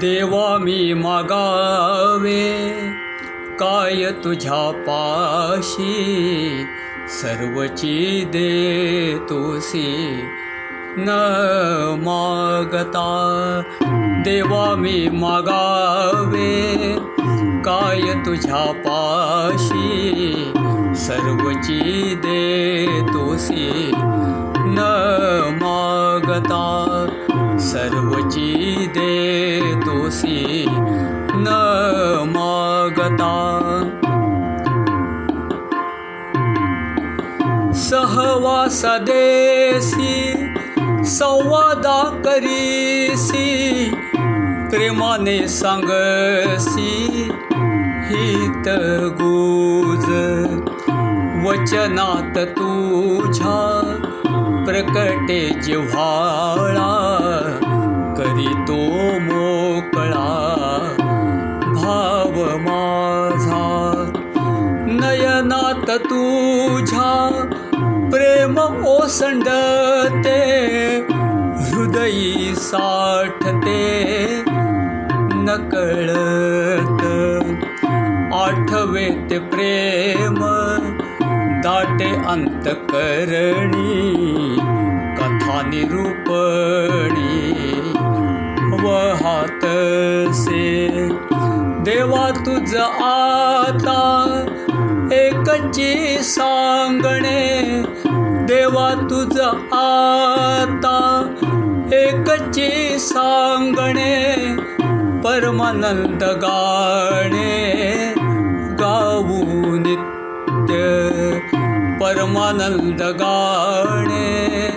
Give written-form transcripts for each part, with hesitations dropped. देवा मी मागावे काय तुझ्या पाशी, सर्वची दे तुसी न मागता. देवा मी मागावे काय तुझ्या पाशी, सर्वची दे तुसी न मागता. सर्वची दे तुसी न मागता. सहवास देसी संवादा करीसी, प्रेमाने सांगसी हित गुज. वचनात तुझ्या प्रकटे जिव्हाळा, करी तो मोकळा भाव माझा. नयनात तुझ्या प्रेम ओसंडते, हृदयी साठते नकळत. आठवेत प्रेम दाटे अंतकरणी, कथा निरूपणी वहातसे. देवा तुझ आता एकची सांगणे, देवा तुझ आता एकची सांगणे. परमानंद गाणे गाऊ नित्य, परमानंद गाणे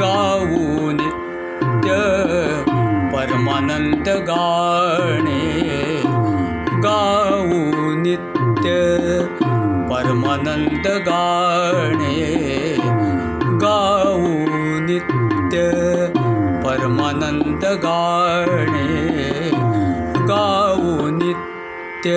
गाऊ नित्य. परमानंद गाणे गाऊ नित्य. परमानंद गाणे गाऊ नित्य. परमानंद गाणे गाऊ नित्य.